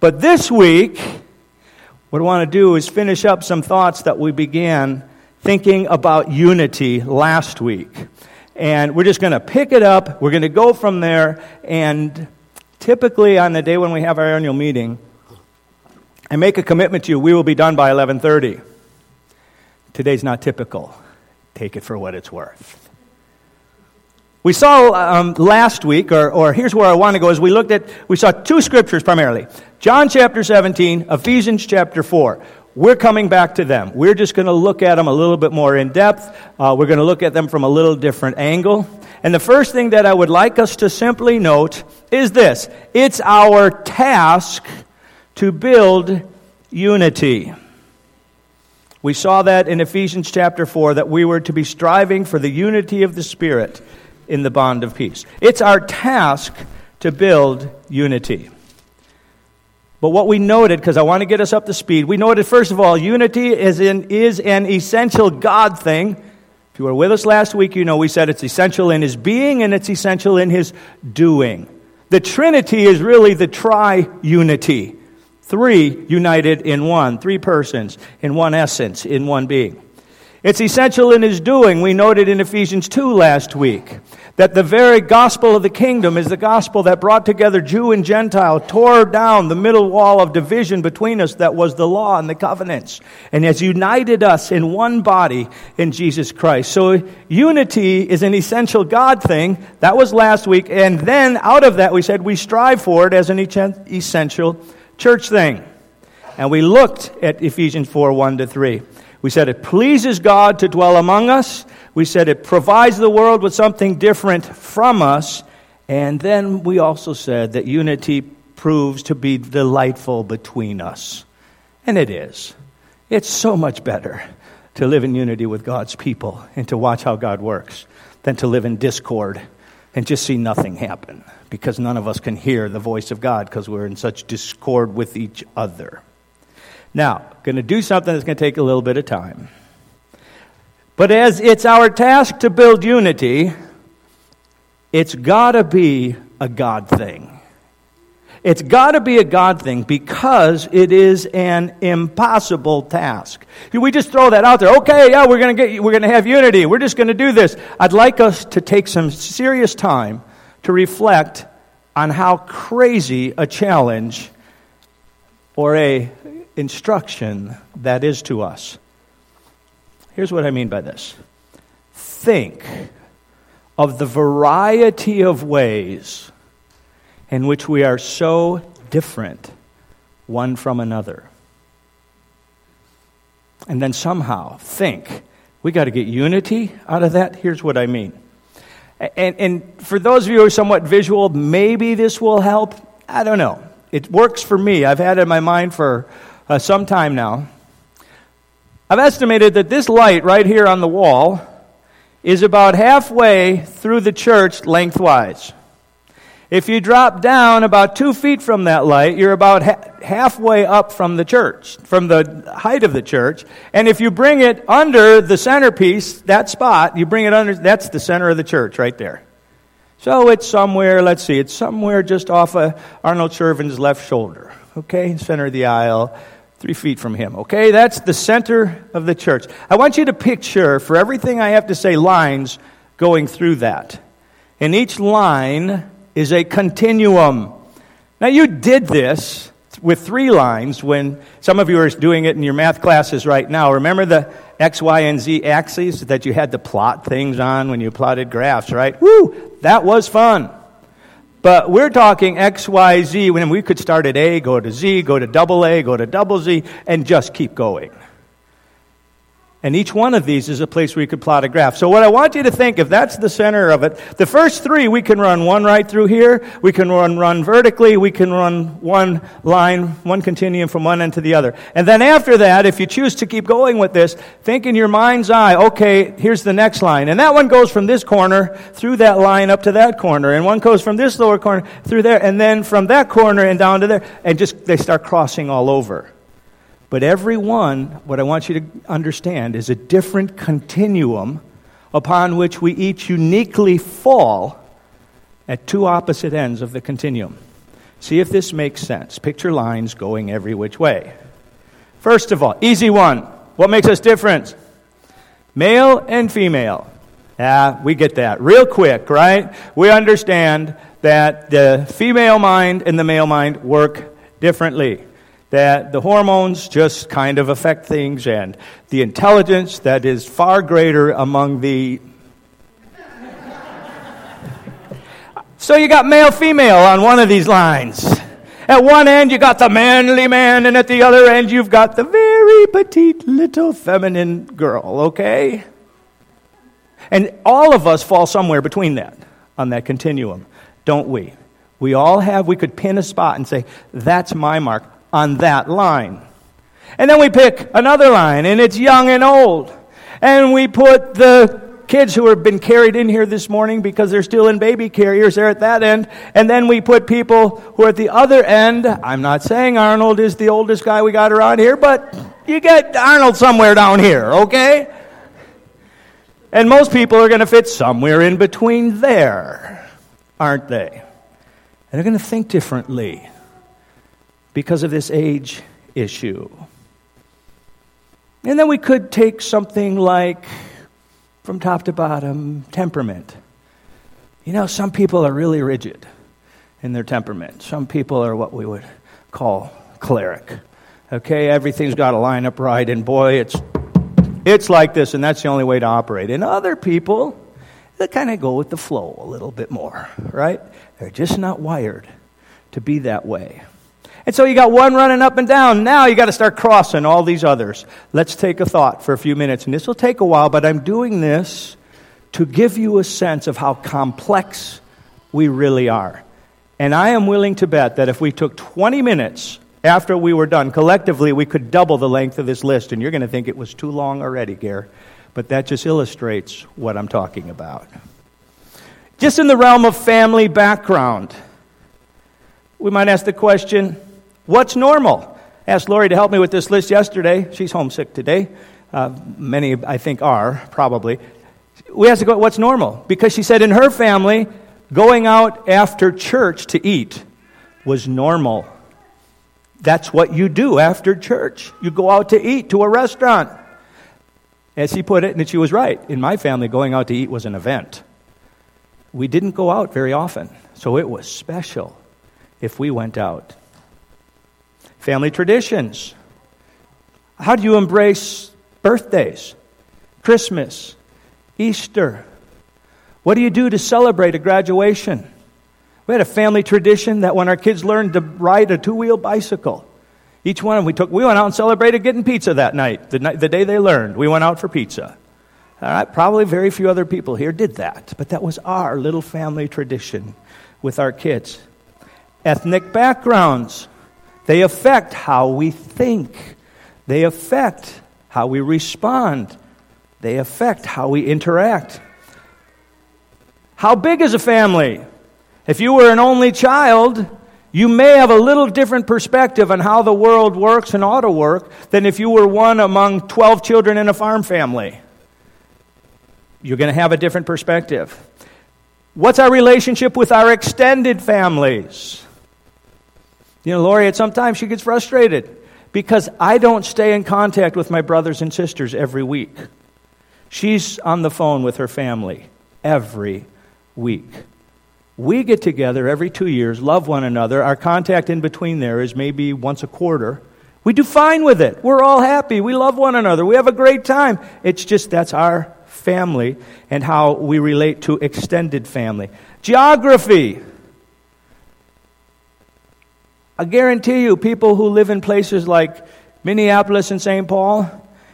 But this week, what I want to do is finish up some thoughts that we began thinking about unity last week. And we're just going to pick it up. We're going to go from there. And typically on the day when we have our annual meeting, I make a commitment to you, we will be done by 11:30. Today's not typical. Take it for what it's worth. We saw last week, or here's where I want to go, is we saw two scriptures primarily. John chapter 17, Ephesians chapter 4. We're coming back to them. We're just going to look at them a little bit more in depth. We're going to look at them from a little different angle. And the first thing that I would like us to simply note is this. It's our task to build unity. We saw that in Ephesians chapter 4, that we were to be striving for the unity of the Spirit in the bond of peace. It's our task to build unity. But what we noted, because I want to get us up to speed, we noted, first of all, unity is an essential God thing. If you were with us last week, you know we said it's essential in His being and it's essential in His doing. The Trinity is really the tri-unity. Three united in one. Three persons in one essence, in one being. It's essential in His doing. We noted in Ephesians 2 last week that the very gospel of the kingdom is the gospel that brought together Jew and Gentile, tore down the middle wall of division between us that was the law and the covenants, and has united us in one body in Jesus Christ. So unity is an essential God thing. That was last week. And then out of that we said we strive for it as an essential church thing. And we looked at Ephesians 4, 1 to 3. We said it pleases God to dwell among us. We said it provides the world with something different from us. And then we also said that unity proves to be delightful between us. And it is. It's so much better to live in unity with God's people and to watch how God works than to live in discord and just see nothing happen because none of us can hear the voice of God because we're in such discord with each other. Now, going to do something that's going to take a little bit of time. But as it's our task to build unity, it's got to be a God thing. It's got to be a God thing because it is an impossible task. We just throw that out there. Okay, yeah, we're going to have unity. We're just going to do this. I'd like us to take some serious time to reflect on how crazy a challenge or a instruction that is to us. Here's what I mean by this. Think of the variety of ways in which we are so different one from another. And then somehow think, we got to get unity out of that? Here's what I mean. And for those of you who are somewhat visual, maybe this will help. I don't know. It works for me. I've had it in my mind for some time now. I've estimated that this light right here on the wall is about halfway through the church lengthwise. If you drop down about 2 feet from that light, you're about halfway up from the church, from the height of the church. And if you bring it under the centerpiece, that spot, you bring it under, that's the center of the church right there. So it's somewhere, let's see, it's somewhere just off of Arnold Shervin's left shoulder, okay, center of the aisle. 3 feet from him, okay? That's the center of the church. I want you to picture, for everything I have to say, lines going through that. And each line is a continuum. Now, you did this with 3 lines when some of you are doing it in your math classes right now. Remember the X, Y, and Z axes that you had to plot things on when you plotted graphs, right? Woo! That was fun. But we're talking X, Y, Z, when we could start at A, go to Z, go to double A, go to double Z, and just keep going. And each one of these is a place where you could plot a graph. So what I want you to think, if that's the center of it, the first 3, we can run one right through here, we can run vertically, we can run one line, one continuum from one end to the other. And then after that, if you choose to keep going with this, think in your mind's eye, okay, here's the next line. And that one goes from this corner through that line up to that corner. And one goes from this lower corner through there, and then from that corner and down to there. And just they start crossing all over. But every one, what I want you to understand, is a different continuum upon which we each uniquely fall at 2 opposite ends of the continuum. See if this makes sense. Picture lines going every which way. First of all, easy one. What makes us different? Male and female. Yeah, we get that real quick, right? We understand that the female mind and the male mind work differently. That the hormones just kind of affect things, and the intelligence that is far greater among the... So you got male-female on one of these lines. At one end, you got the manly man, and at the other end, you've got the very petite little feminine girl, okay? And all of us fall somewhere between that, on that continuum, don't we? We all have, we could pin a spot and say, that's my mark on that line. And then we pick another line, and it's young and old. And we put the kids who have been carried in here this morning because they're still in baby carriers, they're at that end. And then we put people who are at the other end. I'm not saying Arnold is the oldest guy we got around here, but you get Arnold somewhere down here, okay? And most people are going to fit somewhere in between there, aren't they? And they're going to think differently because of this age issue. And then we could take something like, from top to bottom, temperament. You know, some people are really rigid in their temperament. Some people are what we would call cleric. Okay, everything's got to line up right, and boy, it's like this, and that's the only way to operate. And other people, they kind of go with the flow a little bit more, right? They're just not wired to be that way. And so you got one running up and down. Now you got to start crossing all these others. Let's take a thought for a few minutes. And this will take a while, but I'm doing this to give you a sense of how complex we really are. And I am willing to bet that if we took 20 minutes after we were done, collectively, we could double the length of this list. And you're going to think it was too long already, Gare. But that just illustrates what I'm talking about. Just in the realm of family background, we might ask the question, what's normal? I asked Lori to help me with this list yesterday. She's homesick today. Many, I think, are, probably. We asked her, what's normal? Because she said in her family, going out after church to eat was normal. That's what you do after church. You go out to eat to a restaurant. As she put it, and she was right. In my family, going out to eat was an event. We didn't go out very often, so it was special if we went out. Family traditions. How do you embrace birthdays, Christmas, Easter? What do you do to celebrate a graduation? We had a family tradition that when our kids learned to ride a two-wheel bicycle, each one of them we went out and celebrated getting pizza that night. The day they learned, we went out for pizza. All right, probably very few other people here did that, but that was our little family tradition with our kids. Ethnic backgrounds. They affect how we think. They affect how we respond. They affect how we interact. How big is a family? If you were an only child, you may have a little different perspective on how the world works and ought to work than if you were one among 12 children in a farm family. You're going to have a different perspective. What's our relationship with our extended families? You know, Lori, sometimes she gets frustrated because I don't stay in contact with my brothers and sisters every week. She's on the phone with her family every week. We get together every 2 years, love one another. Our contact in between there is maybe once a quarter. We do fine with it. We're all happy. We love one another. We have a great time. It's just that's our family and how we relate to extended family. Geography. I guarantee you, people who live in places like Minneapolis and St. Paul,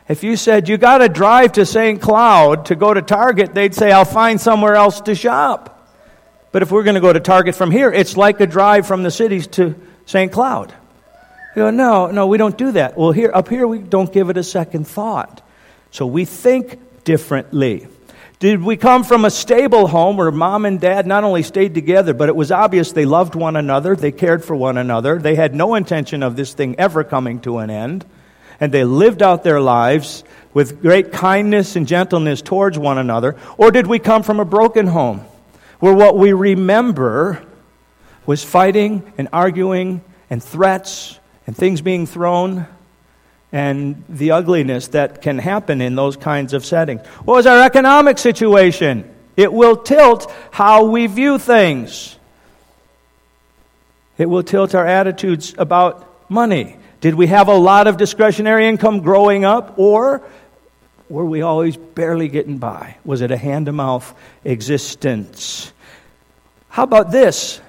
if you said, you got to drive to St. Cloud to go to Target, they'd say, I'll find somewhere else to shop. But if we're going to go to Target from here, it's like a drive from the cities to St. Cloud. You go, no, we don't do that. Well, here up here, we don't give it a second thought. So we think differently. Did we come from a stable home where mom and dad not only stayed together, but it was obvious they loved one another, they cared for one another, they had no intention of this thing ever coming to an end, and they lived out their lives with great kindness and gentleness towards one another? Or did we come from a broken home where what we remember was fighting and arguing and threats and things being thrown and the ugliness that can happen in those kinds of settings. What was our economic situation? It will tilt how we view things. It will tilt our attitudes about money. Did we have a lot of discretionary income growing up, or were we always barely getting by? Was it a hand-to-mouth existence? How about this?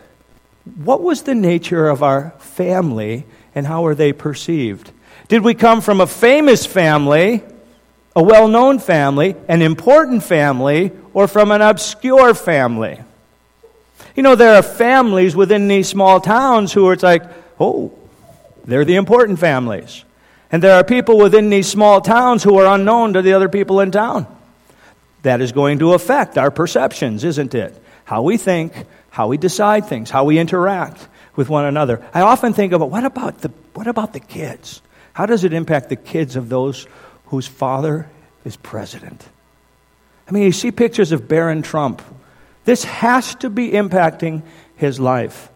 What was the nature of our family, and how were they perceived? Did we come from a famous family, a well-known family, an important family, or from an obscure family? You know, there are families within these small towns who are, it's like, oh, they're the important families. And there are people within these small towns who are unknown to the other people in town. That is going to affect our perceptions, isn't it? How we think, how we decide things, how we interact with one another. I often think about, what about the kids? How does it impact the kids of those whose father is president? I mean, you see pictures of Barron Trump. This has to be impacting his life.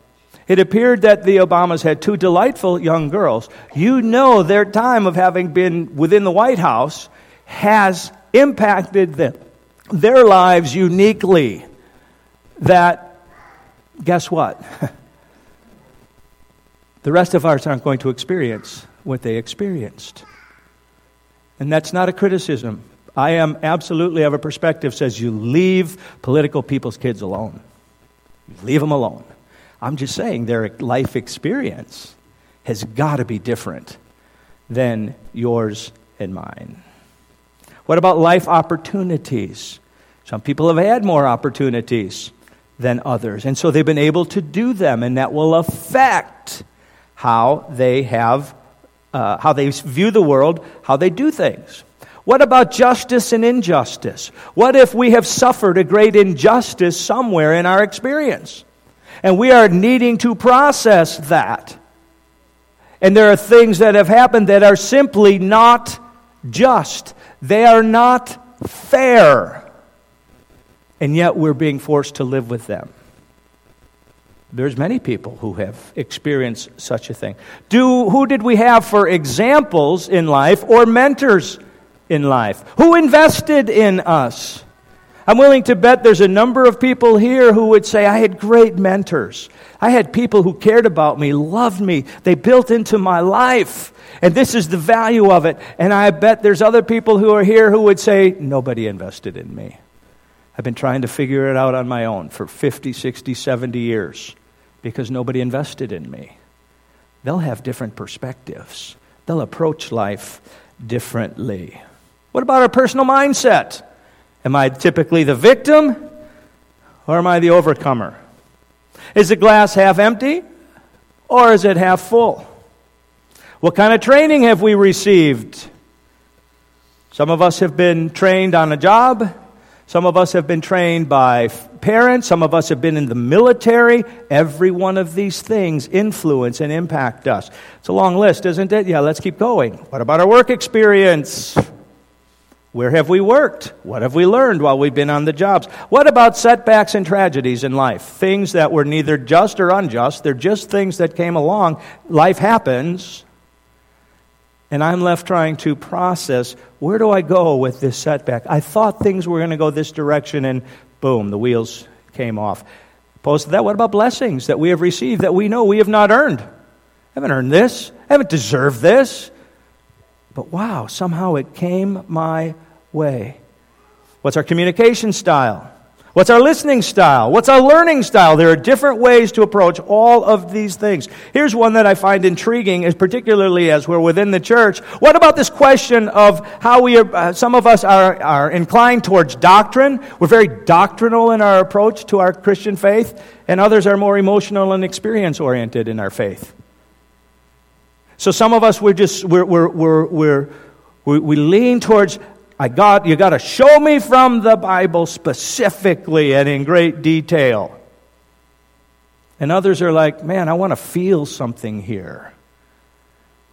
It appeared that the Obamas had two delightful young girls. You know their time of having been within the White House has impacted them, their lives uniquely. That, guess what? The rest of us aren't going to experience what they experienced. And that's not a criticism. I am absolutely of a perspective that says you leave political people's kids alone. Leave them alone. I'm just saying their life experience has got to be different than yours and mine. What about life opportunities? Some people have had more opportunities than others, and so they've been able to do them, and that will affect how they have, how they view the world, how they do things. What about justice and injustice? What if we have suffered a great injustice somewhere in our experience? And we are needing to process that. And there are things that have happened that are simply not just. They are not fair. And yet we're being forced to live with them. There's many people who have experienced such a thing. Who did we have for examples in life or mentors in life? Who invested in us? I'm willing to bet there's a number of people here who would say, I had great mentors. I had people who cared about me, loved me. They built into my life. And this is the value of it. And I bet there's other people who are here who would say, nobody invested in me. I've been trying to figure it out on my own for 50, 60, 70 years because nobody invested in me. They'll have different perspectives. They'll approach life differently. What about our personal mindset? Am I typically the victim or am I the overcomer? Is the glass half empty or is it half full? What kind of training have we received? Some of us have been trained on a job. Some of us have been trained by parents. Some of us have been in the military. Every one of these things influence and impact us. It's a long list, isn't it? Yeah, let's keep going. What about our work experience? Where have we worked? What have we learned while we've been on the jobs? What about setbacks and tragedies in life? Things that were neither just or unjust. They're just things that came along. Life happens. And I'm left trying to process, where do I go with this setback? I thought things were going to go this direction, and boom, the wheels came off. Opposed to that, what about blessings that we have received that we know we have not earned? I haven't earned this. I haven't deserved this. But wow, somehow it came my way. What's our communication style? What's our listening style? What's our learning style? There are different ways to approach all of these things. Here's one that I find intriguing, is particularly as we're within the church. What about this question of how we are, some of us are inclined towards doctrine? We're very doctrinal in our approach to our Christian faith, and others are more emotional and experience-oriented in our faith. So some of us we lean towards, you got to show me from the Bible specifically and in great detail. And others are like, man, I want to feel something here.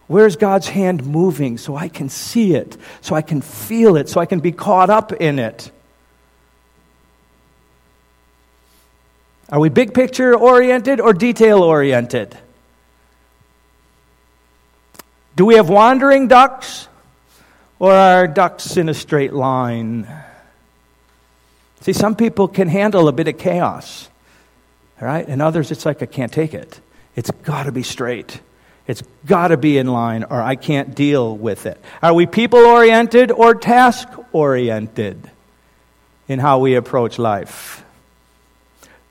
Where's God's hand moving so I can see it, so I can feel it, so I can be caught up in it? Are we big picture oriented or detail oriented? Do we have wandering ducks, or are ducks in a straight line? See, some people can handle a bit of chaos, right? And others, it's like, I can't take it. It's got to be straight. It's got to be in line, or I can't deal with it. Are we people-oriented or task-oriented in how we approach life?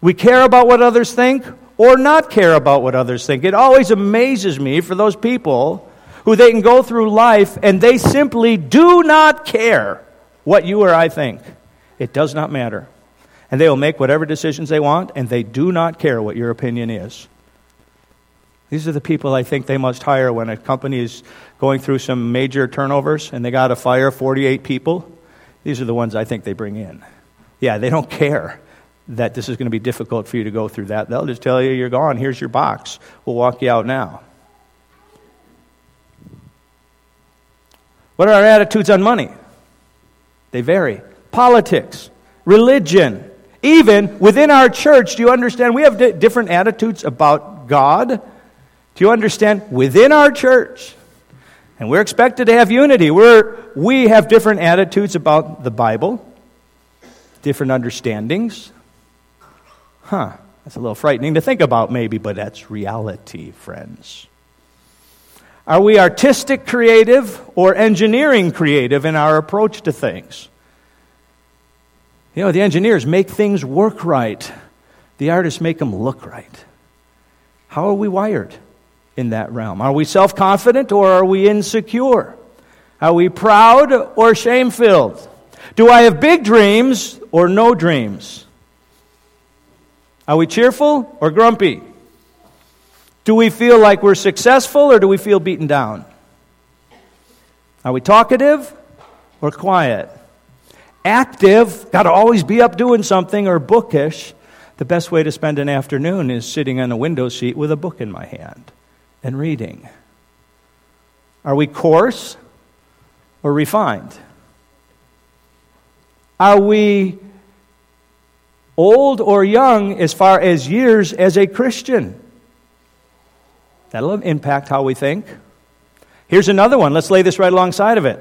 We care about what others think or not care about what others think. It always amazes me for those people who they can go through life and they simply do not care what you or I think. It does not matter. And they will make whatever decisions they want, and they do not care what your opinion is. These are the people I think they must hire when a company is going through some major turnovers and they got to fire 48 people. These are the ones I think they bring in. Yeah, they don't care that this is going to be difficult for you to go through that. They'll just tell you, you're gone. Here's your box. We'll walk you out now. What are our attitudes on money? They vary. Politics, religion, even within our church, do you understand? We have different attitudes about God. Do you understand? Within our church. And we're expected to have unity. We have different attitudes about the Bible, different understandings. That's a little frightening to think about maybe, but that's reality, friends. Are we artistic creative or engineering creative in our approach to things? You know, the engineers make things work right. The artists make them look right. How are we wired in that realm? Are we self-confident or are we insecure? Are we proud or shame-filled? Do I have big dreams or no dreams? Are we cheerful or grumpy? Do we feel like we're successful or do we feel beaten down? Are we talkative or quiet? Active, got to always be up doing something, or bookish. The best way to spend an afternoon is sitting on a window seat with a book in my hand and reading. Are we coarse or refined? Are we old or young as far as years as a Christian? That'll impact how we think. Here's another one. Let's lay this right alongside of it.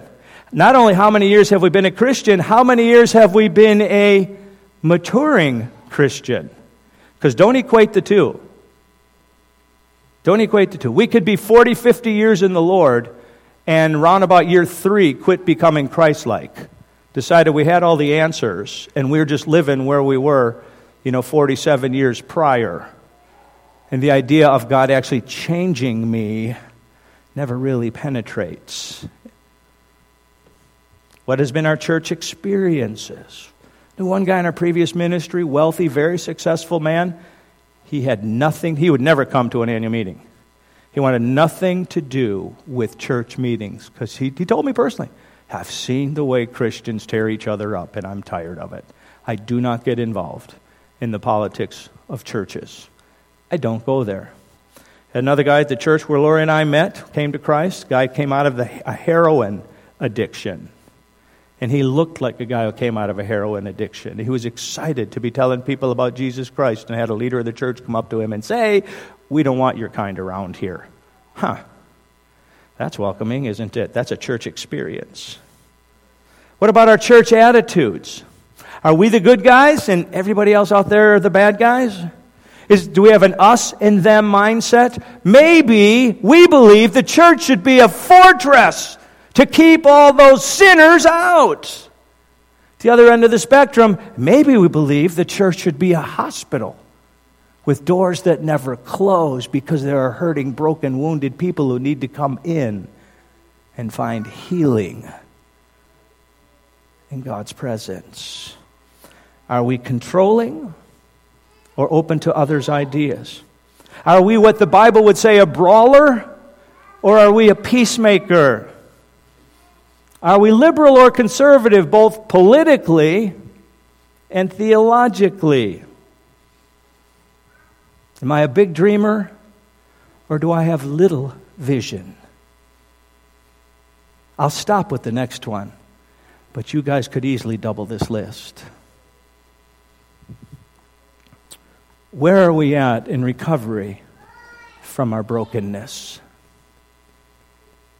Not only how many years have we been a Christian, how many years have we been a maturing Christian? Because don't equate the two. Don't equate the two. We could be 40, 50 years in the Lord and round about year 3 quit becoming Christ-like. Decided we had all the answers, and we were just living where we were, 47 years prior. And the idea of God actually changing me never really penetrates. What has been our church experiences? The one guy in our previous ministry, wealthy, very successful man, he had nothing. He would never come to an annual meeting. He wanted nothing to do with church meetings because he told me personally, I've seen the way Christians tear each other up, and I'm tired of it. I do not get involved in the politics of churches. I don't go there. Another guy at the church where Lori and I met came to Christ. Guy came out of a heroin addiction, and he looked like a guy who came out of a heroin addiction. He was excited to be telling people about Jesus Christ, and had a leader of the church come up to him and say, "We don't want your kind around here." That's welcoming, isn't it? That's a church experience. What about our church attitudes? Are we the good guys and everybody else out there are the bad guys? Do we have an us and them mindset? Maybe we believe the church should be a fortress to keep all those sinners out. The other end of the spectrum, maybe we believe the church should be a hospital with doors that never close because there are hurting, broken, wounded people who need to come in and find healing in God's presence. Are we controlling or open to others' ideas? Are we what the Bible would say, a brawler, or are we a peacemaker? Are we liberal or conservative, both politically and theologically? Am I a big dreamer, or do I have little vision? I'll stop with the next one, but you guys could easily double this list. Where are we at in recovery from our brokenness?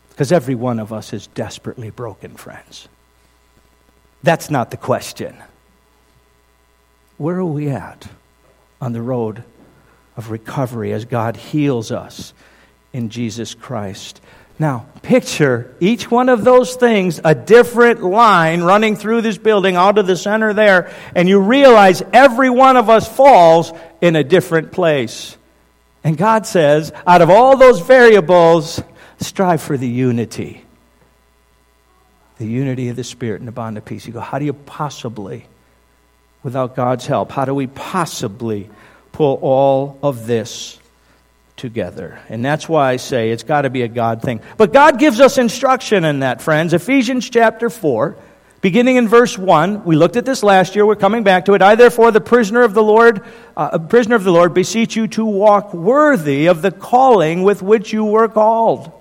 Because every one of us is desperately broken, friends. That's not the question. Where are we at on the road of recovery as God heals us in Jesus Christ? Now, picture each one of those things, a different line running through this building out of the center there, and you realize every one of us falls in a different place. And God says, out of all those variables, strive for the unity of the Spirit and the bond of peace. You go, how do you possibly, without God's help, how do we possibly pull all of this together? And that's why I say it's got to be a God thing. But God gives us instruction in that, friends. Ephesians chapter 4, beginning in verse 1. We looked at this last year. We're coming back to it. I, therefore, the prisoner of the Lord, beseech you to walk worthy of the calling with which you were called.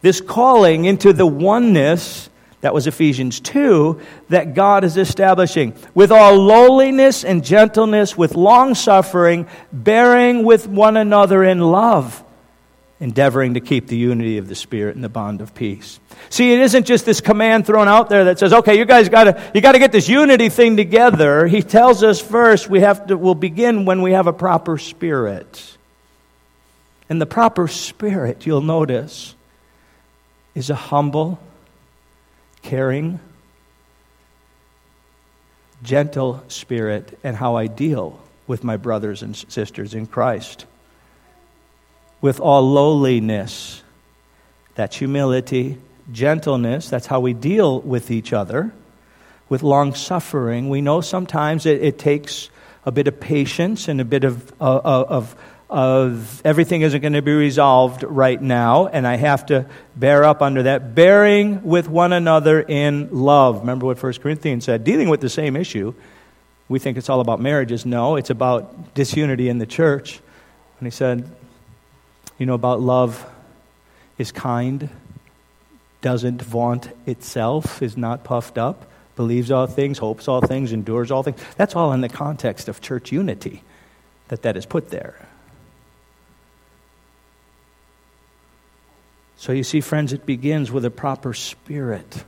This calling into the oneness, that was Ephesians 2, that God is establishing. With all lowliness and gentleness, with long-suffering, bearing with one another in love, endeavoring to keep the unity of the Spirit and the bond of peace. See, it isn't just this command thrown out there that says, okay, you guys got to get this unity thing together. He tells us first we'll begin when we have a proper spirit. And the proper spirit, you'll notice, is a humble, caring, gentle spirit, and how I deal with my brothers and sisters in Christ. With all lowliness, that's humility, gentleness, that's how we deal with each other. With long suffering, we know sometimes it takes a bit of patience and a bit of everything isn't going to be resolved right now, and I have to bear up under that. Bearing with one another in love. Remember what 1 Corinthians said, dealing with the same issue. We think it's all about marriages. No, it's about disunity in the church. And he said, you know about love is kind, doesn't vaunt itself, is not puffed up, believes all things, hopes all things, endures all things. That's all in the context of church unity that is put there. So you see, friends, it begins with a proper spirit.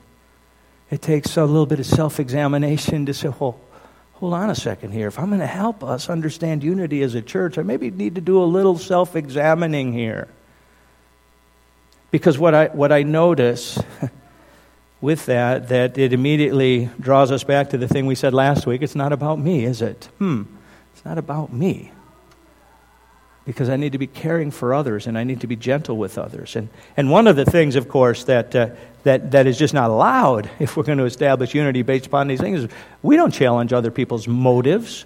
It takes a little bit of self-examination to say, well, hold on a second here. If I'm going to help us understand unity as a church, I maybe need to do a little self-examining here. Because what I notice with that it immediately draws us back to the thing we said last week. It's not about me, is it? It's not about me. Because I need to be caring for others, and I need to be gentle with others. And one of the things, of course, that is just not allowed if we're going to establish unity based upon these things is we don't challenge other people's motives.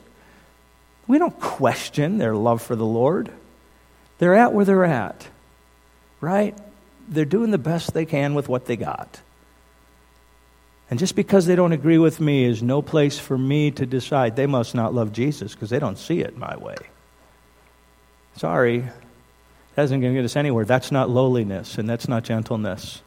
We don't question their love for the Lord. They're at where they're at, right? They're doing the best they can with what they got. And just because they don't agree with me is no place for me to decide they must not love Jesus because they don't see it my way. Sorry, that isn't going to get us anywhere. That's not lowliness, and that's not gentleness.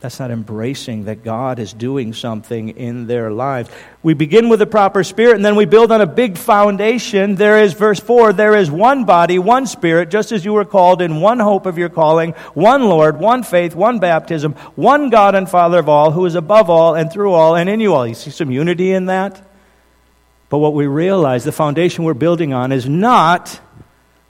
That's not embracing that God is doing something in their lives. We begin with a proper spirit, and then we build on a big foundation. There is, verse 4, there is one body, one spirit, just as you were called in one hope of your calling, one Lord, one faith, one baptism, one God and Father of all, who is above all and through all and in you all. You see some unity in that? But what we realize, the foundation we're building on is not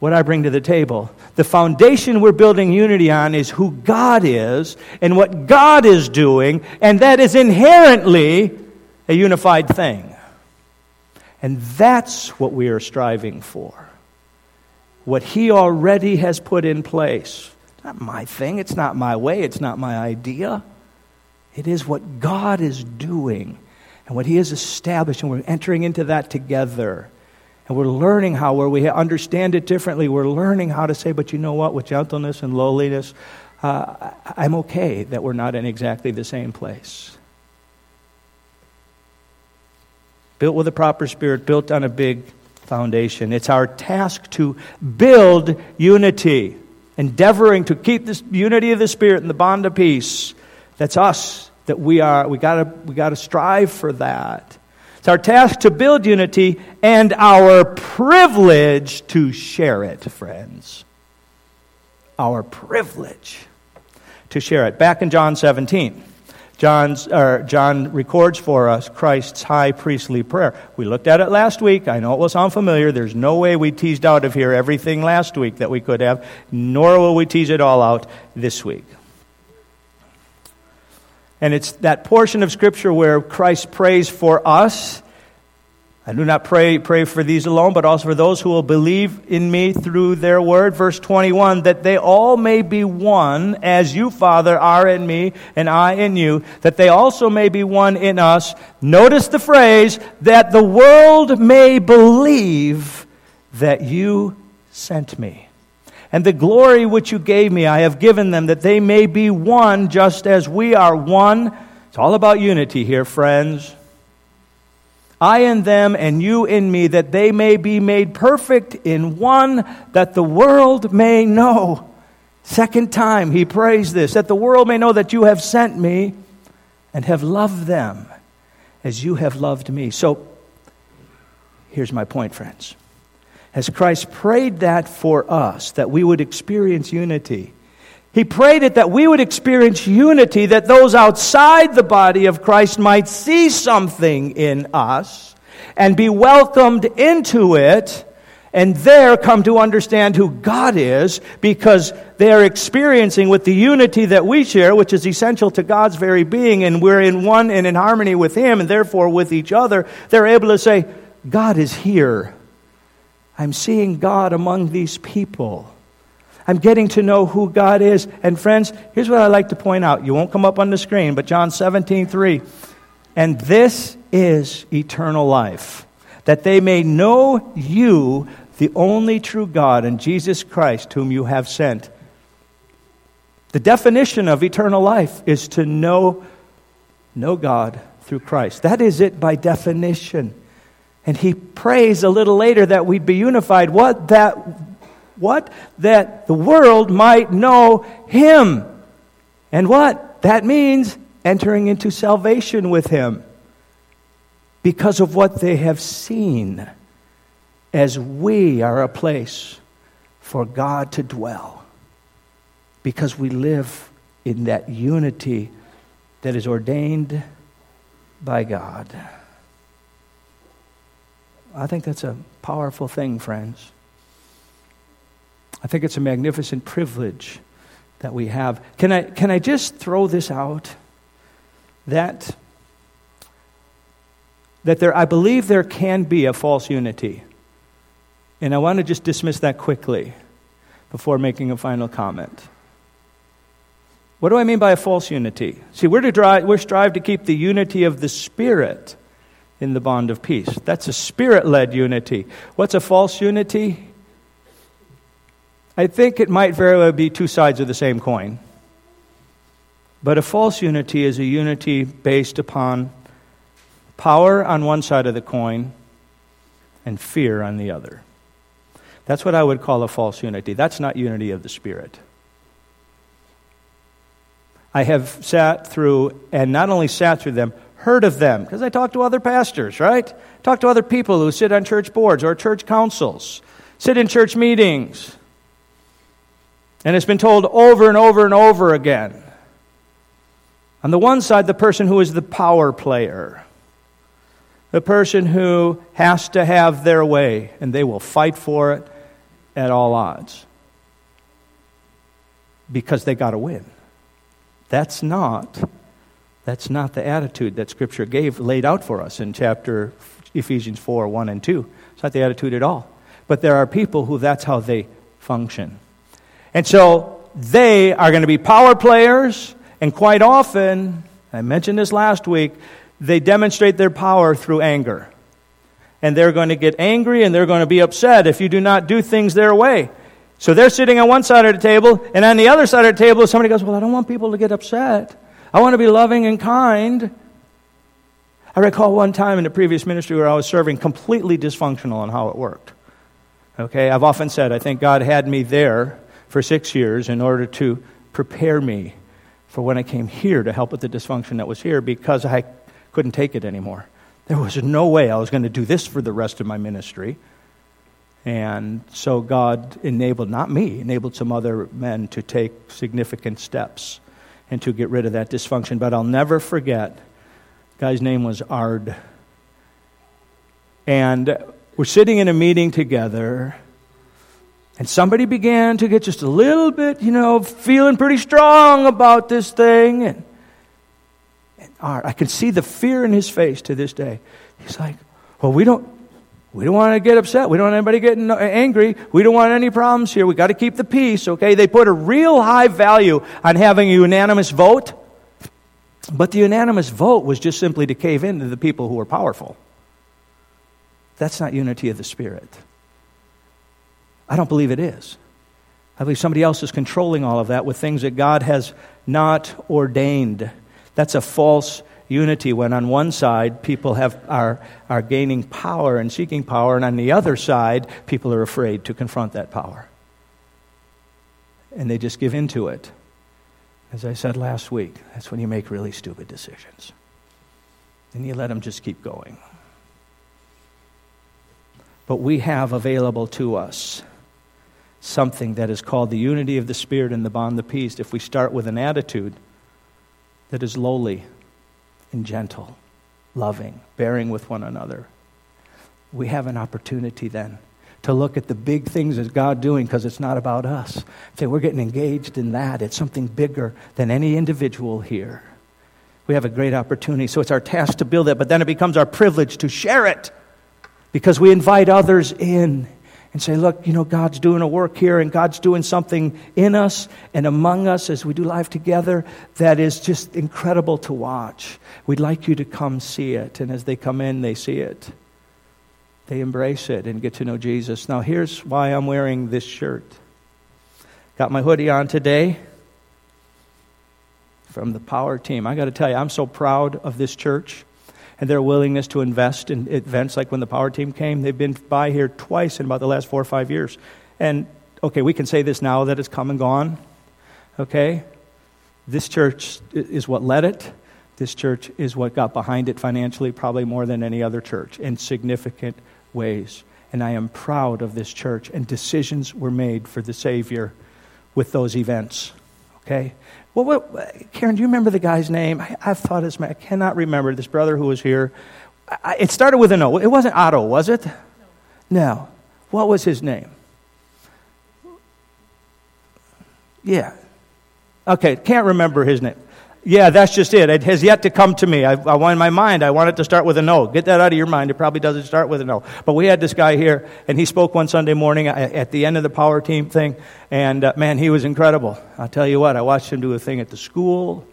what I bring to the table. The foundation we're building unity on is who God is and what God is doing, and that is inherently a unified thing. And that's what we are striving for. What He already has put in place. It's not my thing. It's not my way. It's not my idea. It is what God is doing and what He has established, and we're entering into that together. And we're learning how, where we understand it differently, we're learning how to say, but you know what, with gentleness and lowliness, I'm okay that we're not in exactly the same place. Built with a proper spirit, built on a big foundation. It's our task to build unity, endeavoring to keep this unity of the Spirit and the bond of peace. That's us, that we are. We gotta strive for that. It's our task to build unity and our privilege to share it, friends. Our privilege to share it. Back in John 17, John records for us Christ's high priestly prayer. We looked at it last week. I know it will sound familiar. There's no way we teased out of here everything last week that we could have, nor will we tease it all out this week. And it's that portion of Scripture where Christ prays for us. I do not pray for these alone, but also for those who will believe in me through their word. Verse 21, that they all may be one, as you, Father, are in me, and I in you, that they also may be one in us. Notice the phrase, that the world may believe that you sent me. And the glory which you gave me, I have given them, that they may be one, just as we are one. It's all about unity here, friends. I in them and you in me, that they may be made perfect in one, that the world may know. Second time he prays this, that the world may know that you have sent me and have loved them as you have loved me. So here's my point, friends. As Christ prayed that for us, that we would experience unity, he prayed it that we would experience unity, that those outside the body of Christ might see something in us and be welcomed into it, and there come to understand who God is, because they are experiencing with the unity that we share, which is essential to God's very being, and we're in one and in harmony with him, and therefore with each other, they're able to say, God is here. I'm seeing God among these people. I'm getting to know who God is. And friends, here's what I like to point out. You won't come up on the screen, but John 17:3. And this is eternal life, that they may know you, the only true God, and Jesus Christ, whom you have sent. The definition of eternal life is to know God through Christ. That is it by definition. And he prays a little later that we'd be unified. That the world might know him. And what? That means entering into salvation with him because of what they have seen, as we are a place for God to dwell, because we live in that unity that is ordained by God. I think that's a powerful thing, friends. I think it's a magnificent privilege that we have. Can I just throw this out? That there, I believe there can be a false unity. And I want to just dismiss that quickly before making a final comment. What do I mean by a false unity? See, we strive to keep the unity of the Spirit in the bond of peace. That's a Spirit-led unity. What's a false unity? I think it might very well be two sides of the same coin. But a false unity is a unity based upon power on one side of the coin and fear on the other. That's what I would call a false unity. That's not unity of the Spirit. I have sat through, and not only sat through them, heard of them, because I talk to other pastors, right? Talk to other people who sit on church boards or church councils, sit in church meetings. And it's been told over and over and over again. On the one side, the person who is the power player, the person who has to have their way, and they will fight for it at all odds because they got to win. That's not the attitude that Scripture laid out for us in Ephesians 4, 1 and 2. It's not the attitude at all. But there are people who that's how they function. And so they are going to be power players, and quite often, I mentioned this last week, they demonstrate their power through anger. And they're going to get angry and they're going to be upset if you do not do things their way. So they're sitting on one side of the table, and on the other side of the table, somebody goes, well, I don't want people to get upset. I want to be loving and kind. I recall one time in the previous ministry where I was serving, completely dysfunctional on how it worked. Okay, I've often said, I think God had me there for 6 years in order to prepare me for when I came here to help with the dysfunction that was here, because I couldn't take it anymore. There was no way I was going to do this for the rest of my ministry. And so God enabled, not me, enabled some other men to take significant steps and to get rid of that dysfunction. But I'll never forget, the guy's name was Ard. And we're sitting in a meeting together, and somebody began to get just a little bit, you know, feeling pretty strong about this thing. And Ard, I can see the fear in his face to this day. He's like, well, we don't want to get upset. We don't want anybody getting angry. We don't want any problems here. We got to keep the peace, okay? They put a real high value on having a unanimous vote, but the unanimous vote was just simply to cave in to the people who were powerful. That's not unity of the Spirit. I don't believe it is. I believe somebody else is controlling all of that with things that God has not ordained. That's a false unity, when on one side people are gaining power and seeking power, and on the other side people are afraid to confront that power. And they just give into it. As I said last week, that's when you make really stupid decisions. And you let them just keep going. But we have available to us something that is called the unity of the Spirit and the bond of peace if we start with an attitude that is lowly and gentle, loving, bearing with one another. We have an opportunity then to look at the big things that God doing, because it's not about us. Say, we're getting engaged in that. It's something bigger than any individual here. We have a great opportunity. So it's our task to build it, but then it becomes our privilege to share it, because we invite others in and say, look, you know, God's doing a work here, and God's doing something in us and among us as we do life together that is just incredible to watch. We'd like you to come see it. And as they come in, they see it. They embrace it and get to know Jesus. Now, here's why I'm wearing this shirt. Got my hoodie on today from the Power Team. I got to tell you, I'm so proud of this church and their willingness to invest in events like when the Power Team came. They've been by here twice in about the last 4 or 5 years. And, okay, we can say this now that it's come and gone, okay? This church is what led it. This church is what got behind it financially, probably more than any other church, in significant ways. And I am proud of this church. And decisions were made for the Savior with those events, okay? Well, what, Karen, do you remember the guy's name? I've thought his name. I cannot remember. This brother who was here. It started with an O. It wasn't Otto, was it? No. What was his name? Yeah. Okay, can't remember his name. Yeah, that's just it. It has yet to come to me. I in my mind, I want it to start with an O. Get that out of your mind. It probably doesn't start with an O. But we had this guy here, and he spoke one Sunday morning at the end of the Power Team thing, and man, he was incredible. I'll tell you what, I watched him do a thing at the school.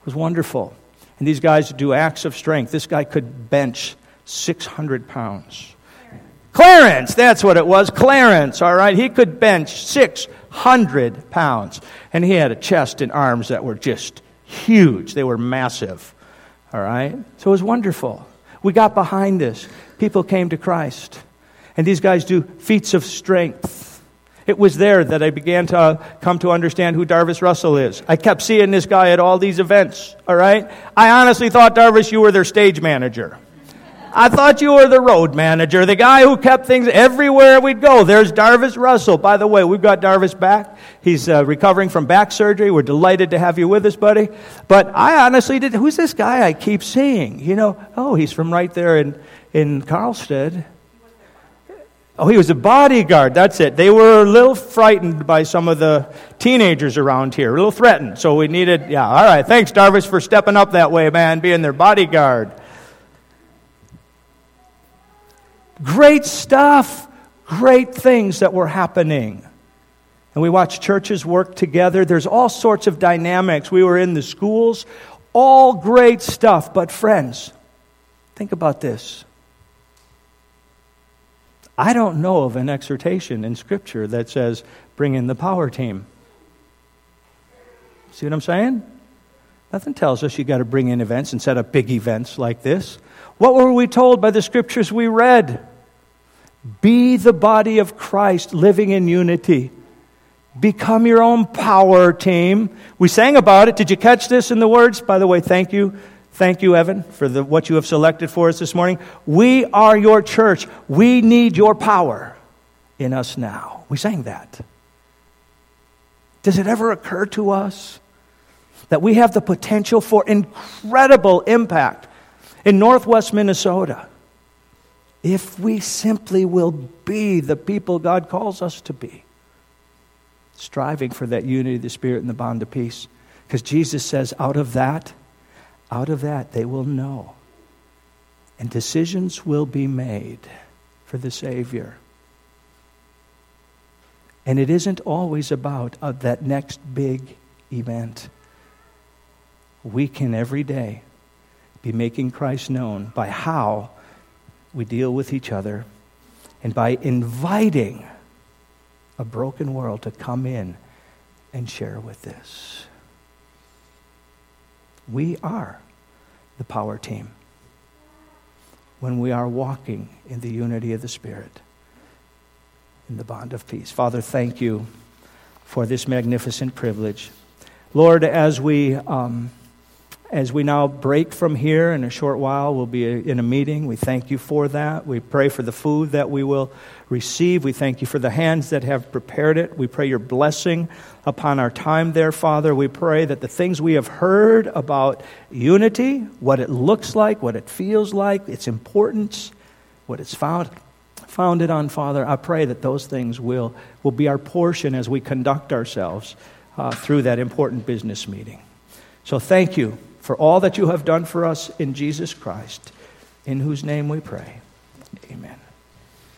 It was wonderful. And these guys do acts of strength. This guy could bench 600 pounds. Clarence, that's what it was. Clarence, all right? He could bench 600 pounds. And he had a chest and arms that were just huge. They were massive. All right? So it was wonderful. We got behind this. People came to Christ. And these guys do feats of strength. It was there that I began to come to understand who Darvis Russell is. I kept seeing this guy at all these events. All right? I honestly thought, Darvis, you were their stage manager. I thought you were the road manager, the guy who kept things everywhere we'd go. There's Darvis Russell. By the way, we've got Darvis back. He's recovering from back surgery. We're delighted to have you with us, buddy. But I honestly did. Who's this guy I keep seeing? You know, oh, he's from right there in Carlstead. Oh, he was a bodyguard. That's it. They were a little frightened by some of the teenagers around here, a little threatened. So we needed, yeah, all right. Thanks, Darvis, for stepping up that way, man, being their bodyguard. Great stuff, great things that were happening. And we watched churches work together. There's all sorts of dynamics. We were in the schools, all great stuff. But friends, think about this. I don't know of an exhortation in Scripture that says, bring in the Power Team. See what I'm saying? Nothing tells us you got to bring in events and set up big events like this. What were we told by the Scriptures we read? Be the body of Christ, living in unity. Become your own power team. We sang about it. Did you catch this in the words? By the way, thank you. Thank you, Evan, for what you have selected for us this morning. We are your church. We need your power in us now. We sang that. Does it ever occur to us that we have the potential for incredible impact in Northwest Minnesota if we simply will be the people God calls us to be, striving for that unity of the Spirit and the bond of peace? Because Jesus says, out of that, they will know. And decisions will be made for the Savior. And it isn't always about that next big event. We can every day be making Christ known by how we deal with each other and by inviting a broken world to come in and share with us. We are the power team when we are walking in the unity of the Spirit, in the bond of peace. Father, thank you for this magnificent privilege. Lord, as we now break from here in a short while, we'll be in a meeting. We thank you for that. We pray for the food that we will receive. We thank you for the hands that have prepared it. We pray your blessing upon our time there, Father. We pray that the things we have heard about unity, what it looks like, what it feels like, its importance, what it's founded on, Father, I pray that those things will be our portion as we conduct ourselves through that important business meeting. So thank you for all that you have done for us in Jesus Christ, in whose name we pray. Amen.